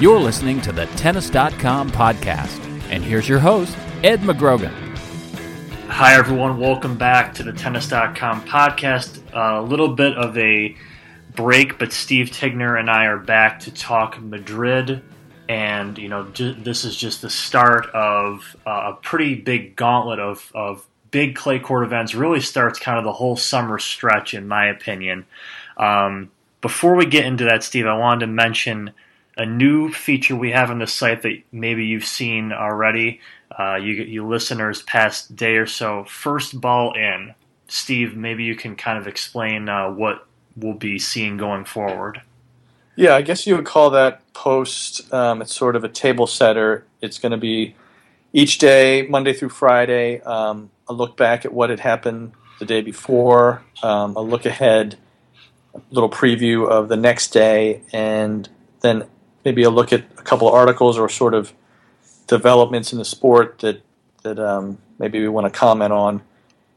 You're listening to the Tennis.com podcast, and here's your host, Ed McGrogan. Hi, everyone. Welcome back to the Tennis.com podcast. A little bit of a break, but Steve Tigner and I are back to talk Madrid. And, you know, this is just the start of a pretty big gauntlet of big clay court events. Really starts kind of the whole summer stretch, in my opinion. Before we get into that, Steve, I wanted to mention a new feature we have on the site that maybe you've seen already. You listeners, past day or so, first ball in. Steve, maybe you can kind of explain what we'll be seeing going forward. Yeah, I guess you would call that post. It's sort of a table setter. It's going to be each day, Monday through Friday, a look back at what had happened the day before, a look ahead, a little preview of the next day, and then maybe a look at a couple of articles or sort of developments in the sport that maybe we want to comment on,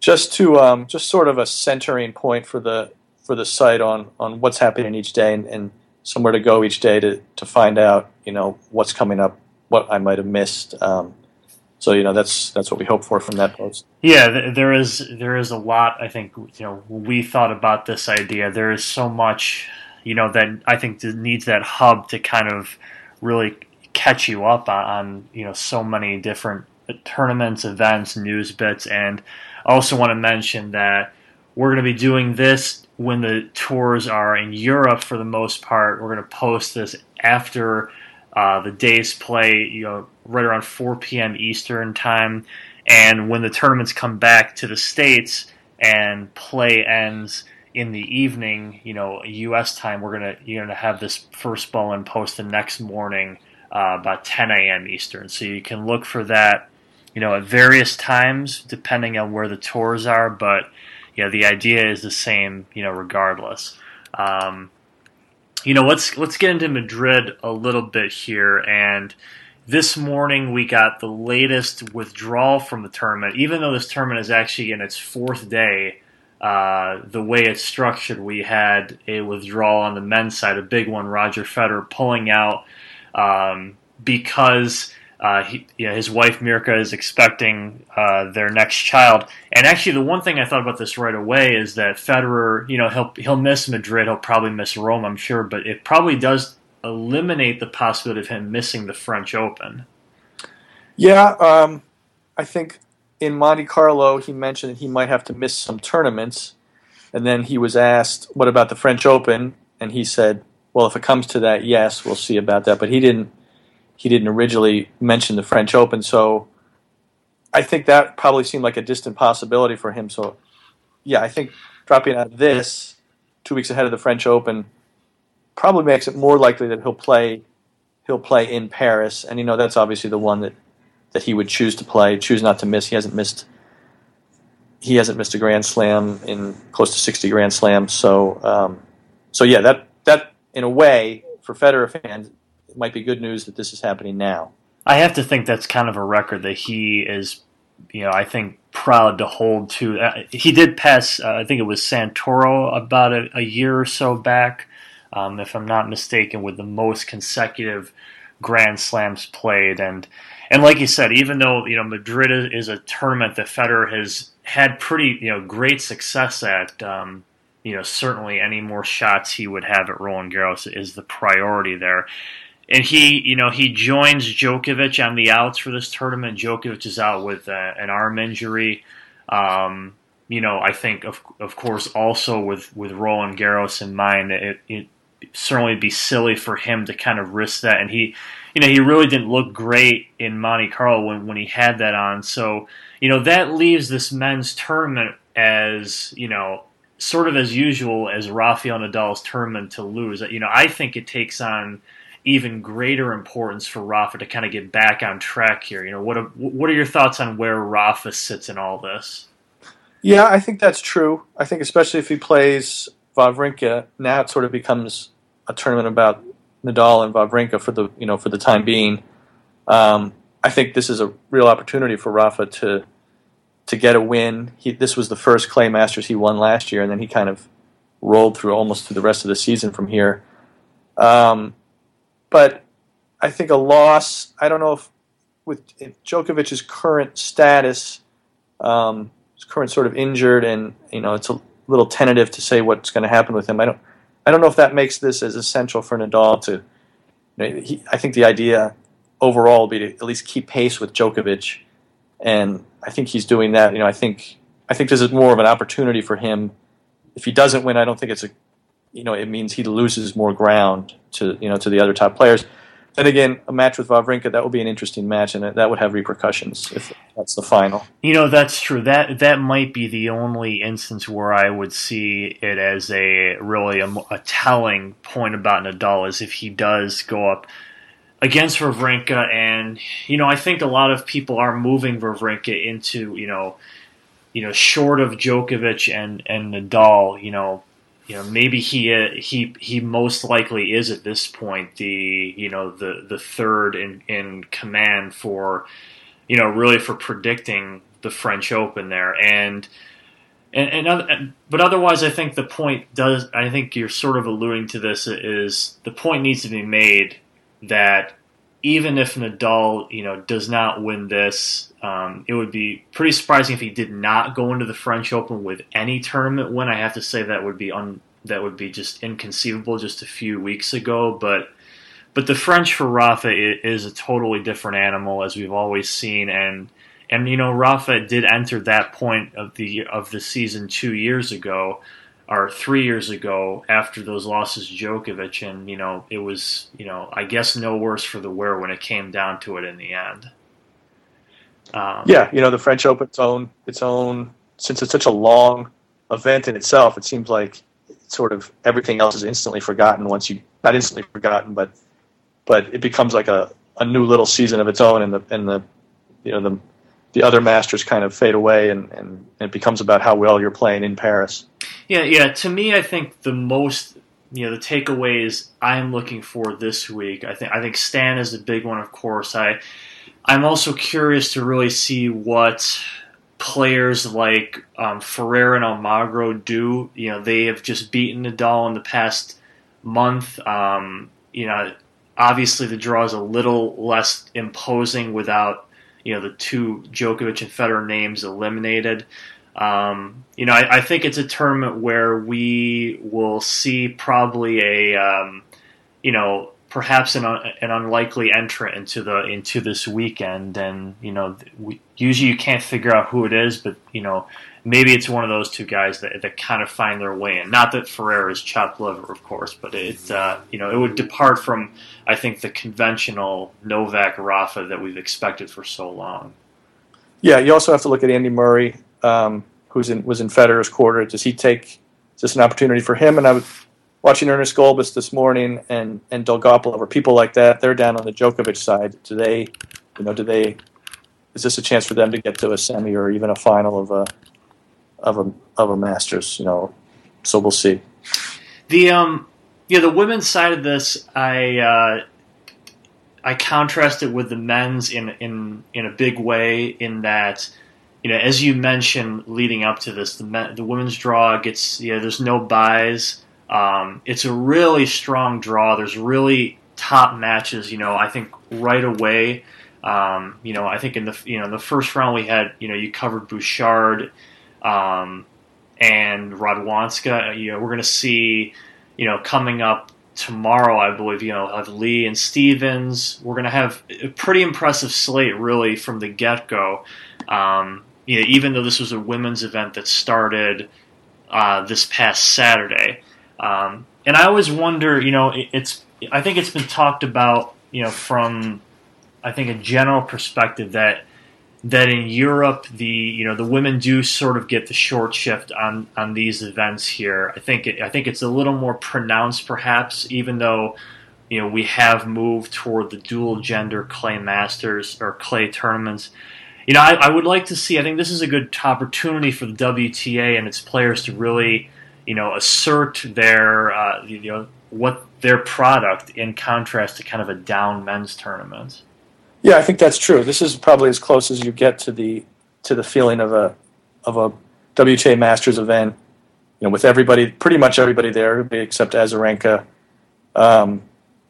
just to just sort of a centering point for the site on what's happening each day and somewhere to go each day to find out, you know, what's coming up, what I might have missed. So, you know, that's what we hope for from that post. Yeah, there is a lot. I think, you know, we thought about this idea. There is so much, you know, that I think needs that hub to kind of really catch you up on, you know, so many different tournaments, events, news bits. And I also want to mention that we're going to be doing this when the tours are in Europe for the most part. We're going to post this after the day's play, you know, right around 4 p.m. Eastern time. And when the tournaments come back to the States and play ends in the evening, you know, U.S. time, you're gonna have this first ball in post the next morning, about 10 a.m. Eastern. So you can look for that, you know, at various times depending on where the tours are. But, you know, the idea is the same, you know, regardless. You know, let's get into Madrid a little bit here. And this morning we got the latest withdrawal from the tournament. Even though this tournament is actually in its fourth day, the way it's structured, we had a withdrawal on the men's side, a big one, Roger Federer pulling out because his wife Mirka is expecting their next child. And actually, the one thing I thought about this right away is that Federer, you know, he'll miss Madrid, he'll probably miss Rome, I'm sure, but it probably does eliminate the possibility of him missing the French Open. Yeah, I think in Monte Carlo he mentioned that he might have to miss some tournaments, and then he was asked, "What about the French Open?" And he said, "Well, if it comes to that, yes, we'll see about that." But he didn't originally mention the French Open, so I think that probably seemed like a distant possibility for him. So, yeah, I think dropping out of this 2 weeks ahead of the French Open probably makes it more likely that he'll play in Paris, and, you know, that's obviously the one that he would choose to play, choose not to miss. He hasn't missed a Grand Slam in close to 60 Grand Slams, so yeah, that. In a way, for Federer fans, it might be good news that this is happening now. I have to think that's kind of a record that he is, you know, I think proud to hold to. He did pass, I think it was Santoro about a year or so back, if I'm not mistaken, with the most consecutive Grand Slams played. And like you said, even though, you know, Madrid is a tournament that Federer has had pretty, you know, great success at, you know, certainly any more shots he would have at Roland Garros is the priority there. And he, you know, he joins Djokovic on the outs for this tournament. Djokovic is out with an arm injury. I think of course also with Roland Garros in mind, it certainly would be silly for him to kind of risk that. And he really didn't look great in Monte Carlo when he had that on. So, that leaves this men's tournament as, sort of as usual as Rafael Nadal's tournament to lose. I think it takes on even greater importance for Rafa to kind of get back on track here. What are your thoughts on where Rafa sits in all this? Yeah, I think that's true. I think especially if he plays Wawrinka, now it sort of becomes a tournament about Nadal and Wawrinka for the time being. I think this is a real opportunity for Rafa to get a win. This was the first Clay Masters he won last year, and then he kind of rolled through almost through the rest of the season from here. But I think a loss, I don't know if with Djokovic's current status, his current sort of injured, and it's a little tentative to say what's going to happen with him. I don't know if that makes this as essential for Nadal to. I think the idea overall would be to at least keep pace with Djokovic, and I think he's doing that. I think this is more of an opportunity for him. If he doesn't win, I don't think it's a. It means he loses more ground to the other top players. And again, a match with Wawrinka, that would be an interesting match, and that would have repercussions if that's the final. That's true. That might be the only instance where I would see it as a really telling point about Nadal is if he does go up against Wawrinka. And, I think a lot of people are moving Wawrinka into, short of Djokovic and Nadal, maybe he most likely is at this point the third in command for really for predicting the French Open there but otherwise I think the point does I think you're sort of alluding to this is the point needs to be made that even if Nadal does not win this, it would be pretty surprising if he did not go into the French Open with any tournament win. I have to say that would be just inconceivable just a few weeks ago. But the French for Rafa is a totally different animal, as we've always seen. And Rafa did enter that point of the season 2 years ago. Or 3 years ago, after those losses, Djokovic, and it was, I guess, no worse for the wear when it came down to it in the end. The French Open, its own, since it's such a long event in itself, it seems like sort of everything else is instantly forgotten. Once you, not instantly forgotten, but it becomes like a new little season of its own, and the other Masters kind of fade away, and it becomes about how well you're playing in Paris. Yeah. To me, I think the most, the takeaways I'm looking for this week, I think Stan is the big one, of course. I'm also curious to really see what players like Ferrer and Almagro do. They have just beaten Nadal in the past month. Obviously the draw is a little less imposing without the two Djokovic and Federer names eliminated. I think it's a tournament where we will see probably perhaps an unlikely entrant into this weekend. And usually you can't figure out who it is, but maybe it's one of those two guys that kind of find their way in. Not that Ferrer is chopped liver, of course, but it would depart from, I think, the conventional Novak Rafa that we've expected for so long. Yeah, you also have to look at Andy Murray, who was in Federer's quarter. Does he take? Is this an opportunity for him? And I was watching Ernest Gulbis this morning and Dolgopolov or people like that. They're down on the Djokovic side. Do they? Is this a chance for them to get to a semi or even a final of a Masters? So we'll see. The women's side of this, I contrast it with the men's in a big way in that. As you mentioned, leading up to this, the women's draw gets. There's no buys. It's a really strong draw. There's really top matches. I think right away. I think in the the first round we had. You covered Bouchard and Radwańska. We're going to see. Coming up tomorrow, I believe. Of Lee and Stevens. We're going to have a pretty impressive slate, really, from the get go. you know, even though this was a women's event that started this past Saturday. And I always wonder, you know, I think it's been talked about, you know, from I think a general perspective that in Europe the women do sort of get the short shift on these events here. I think it's a little more pronounced perhaps, even though we have moved toward the dual gender clay masters or clay tournaments. I would like to see. I think this is a good opportunity for the WTA and its players to really assert their what their product in contrast to kind of a down men's tournament. Yeah, I think that's true. This is probably as close as you get to the feeling of a WTA Masters event, with everybody, pretty much everybody there except Azarenka.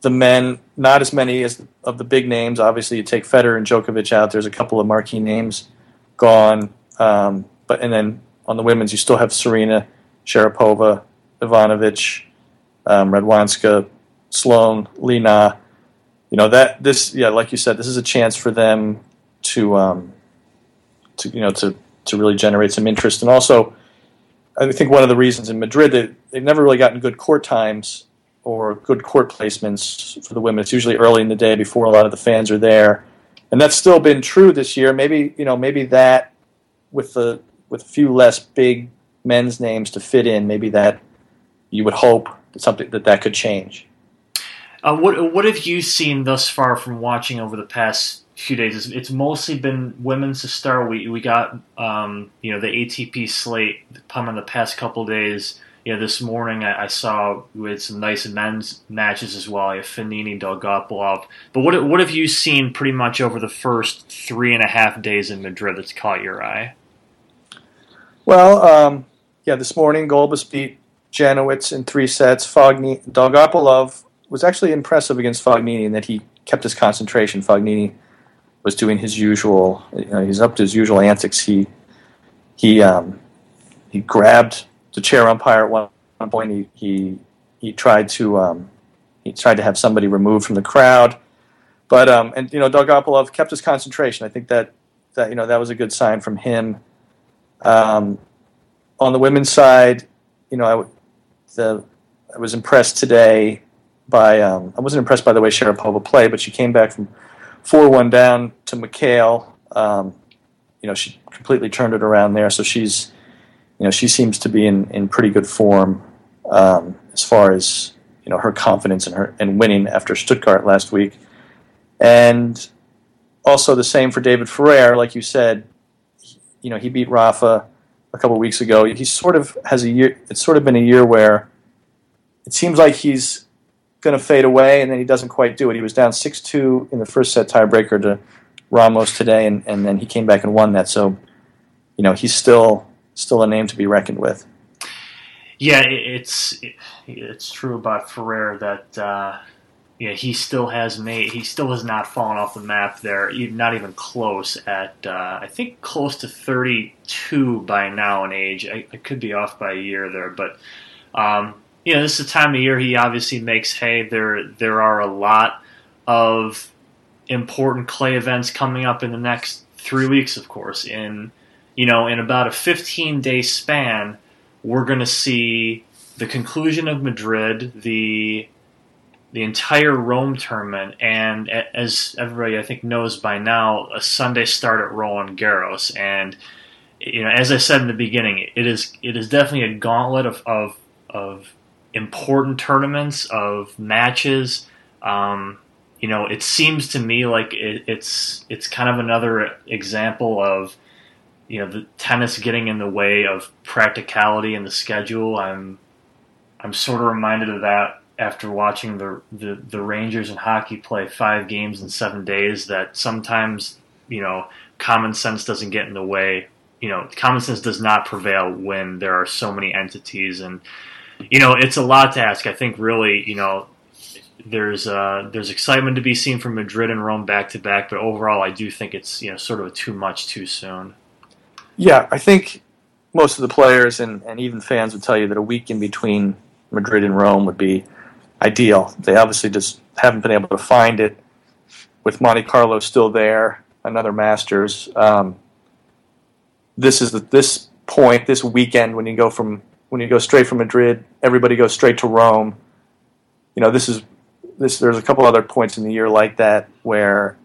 The men, not as many as of the big names. Obviously, you take Federer and Djokovic out. There's a couple of marquee names gone, and then on the women's, you still have Serena, Sharapova, Ivanovic, Radwańska, Sloan, Lina. Like you said, this is a chance for them to really generate some interest. And also, I think one of the reasons in Madrid they've never really gotten good court times or good court placements for the women. It's usually early in the day before a lot of the fans are there, and that's still been true this year. Maybe that with a few less big men's names to fit in, maybe that you would hope that could change. What have you seen thus far from watching over the past few days? It's mostly been women's to start. We got the ATP slate come in the past couple of days. This morning I saw we had some nice men's matches as well. You have Fognini, Dolgopolov. But what have you seen pretty much over the first 3.5 days in Madrid that's caught your eye? Well, this morning Gulbis beat Janowitz in 3 sets. Dolgopolov was actually impressive against Fognini in that he kept his concentration. Fognini was doing his usual, he's up to his usual antics. He grabbed the chair umpire at one point. He tried to have somebody removed from the crowd, but Dolgopolov kept his concentration. I think that was a good sign from him. On the women's side, I was impressed today. I wasn't impressed by the way Sharapova played, but she came back from 4-1 down to McHale. She completely turned it around there. So she's, she seems to be in pretty good form as far as her confidence in her and winning after Stuttgart last week. And also the same for David Ferrer. Like you said, he beat Rafa a couple of weeks ago. He sort of has a year. It's sort of been a year where it seems like he's going to fade away, and then he doesn't quite do it. He was down 6-2 in the first set tiebreaker to Ramos today, and then he came back and won that. So, he's still a name to be reckoned with. Yeah, it's true about Ferrer that he still has not fallen off the map there, not even close at I think close to 32 by now in age. I could be off by a year there, but. This is the time of year he obviously makes hay. There are a lot of important clay events coming up in the next 3 weeks, of course. In about a 15-day span, we're going to see the conclusion of Madrid, the entire Rome tournament, and as everybody I think knows by now, a Sunday start at Roland Garros. And as I said in the beginning, it is definitely a gauntlet of important tournaments, of matches. It seems to me like it's kind of another example of the tennis getting in the way of practicality in the schedule. I'm sort of reminded of that after watching the Rangers and hockey play 5 games in 7 days, that sometimes common sense doesn't get in the way. Common sense does not prevail when there are so many entities, and it's a lot to ask. I think really, there's excitement to be seen from Madrid and Rome back to back, but overall, I do think it's sort of too much too soon. Yeah, I think most of the players and even fans would tell you that a week in between Madrid and Rome would be ideal. They obviously just haven't been able to find it. With Monte Carlo still there, another Masters. this is this point, this weekend, when you go from straight from Madrid, everybody goes straight to Rome. You know, this is this. There's a couple other points in the year like that where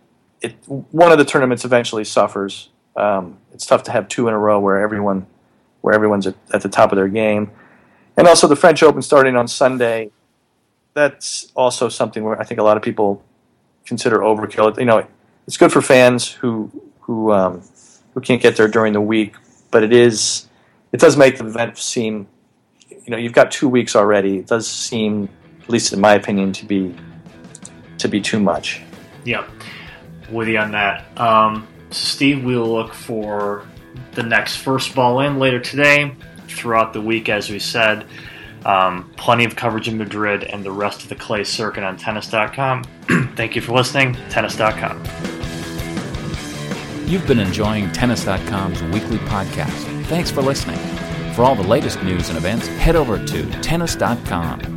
it one of the tournaments eventually suffers. It's tough to have two in a row where everyone's at the top of their game, and also the French Open starting on Sunday. That's also something where I think a lot of people consider overkill. You know, it's good for fans who can't get there during the week, but it does make the event seem, you know, you've got 2 weeks already. It does seem, at least in my opinion, to be too much. Yeah, with you on that, Steve. We'll look for the next first ball in later today, throughout the week, as we said. Plenty of coverage in Madrid and the rest of the clay circuit on Tennis.com. Thank you for listening. Tennis.com. You've been enjoying Tennis.com's weekly podcast. Thanks for listening. For all the latest news and events, head over to Tennis.com.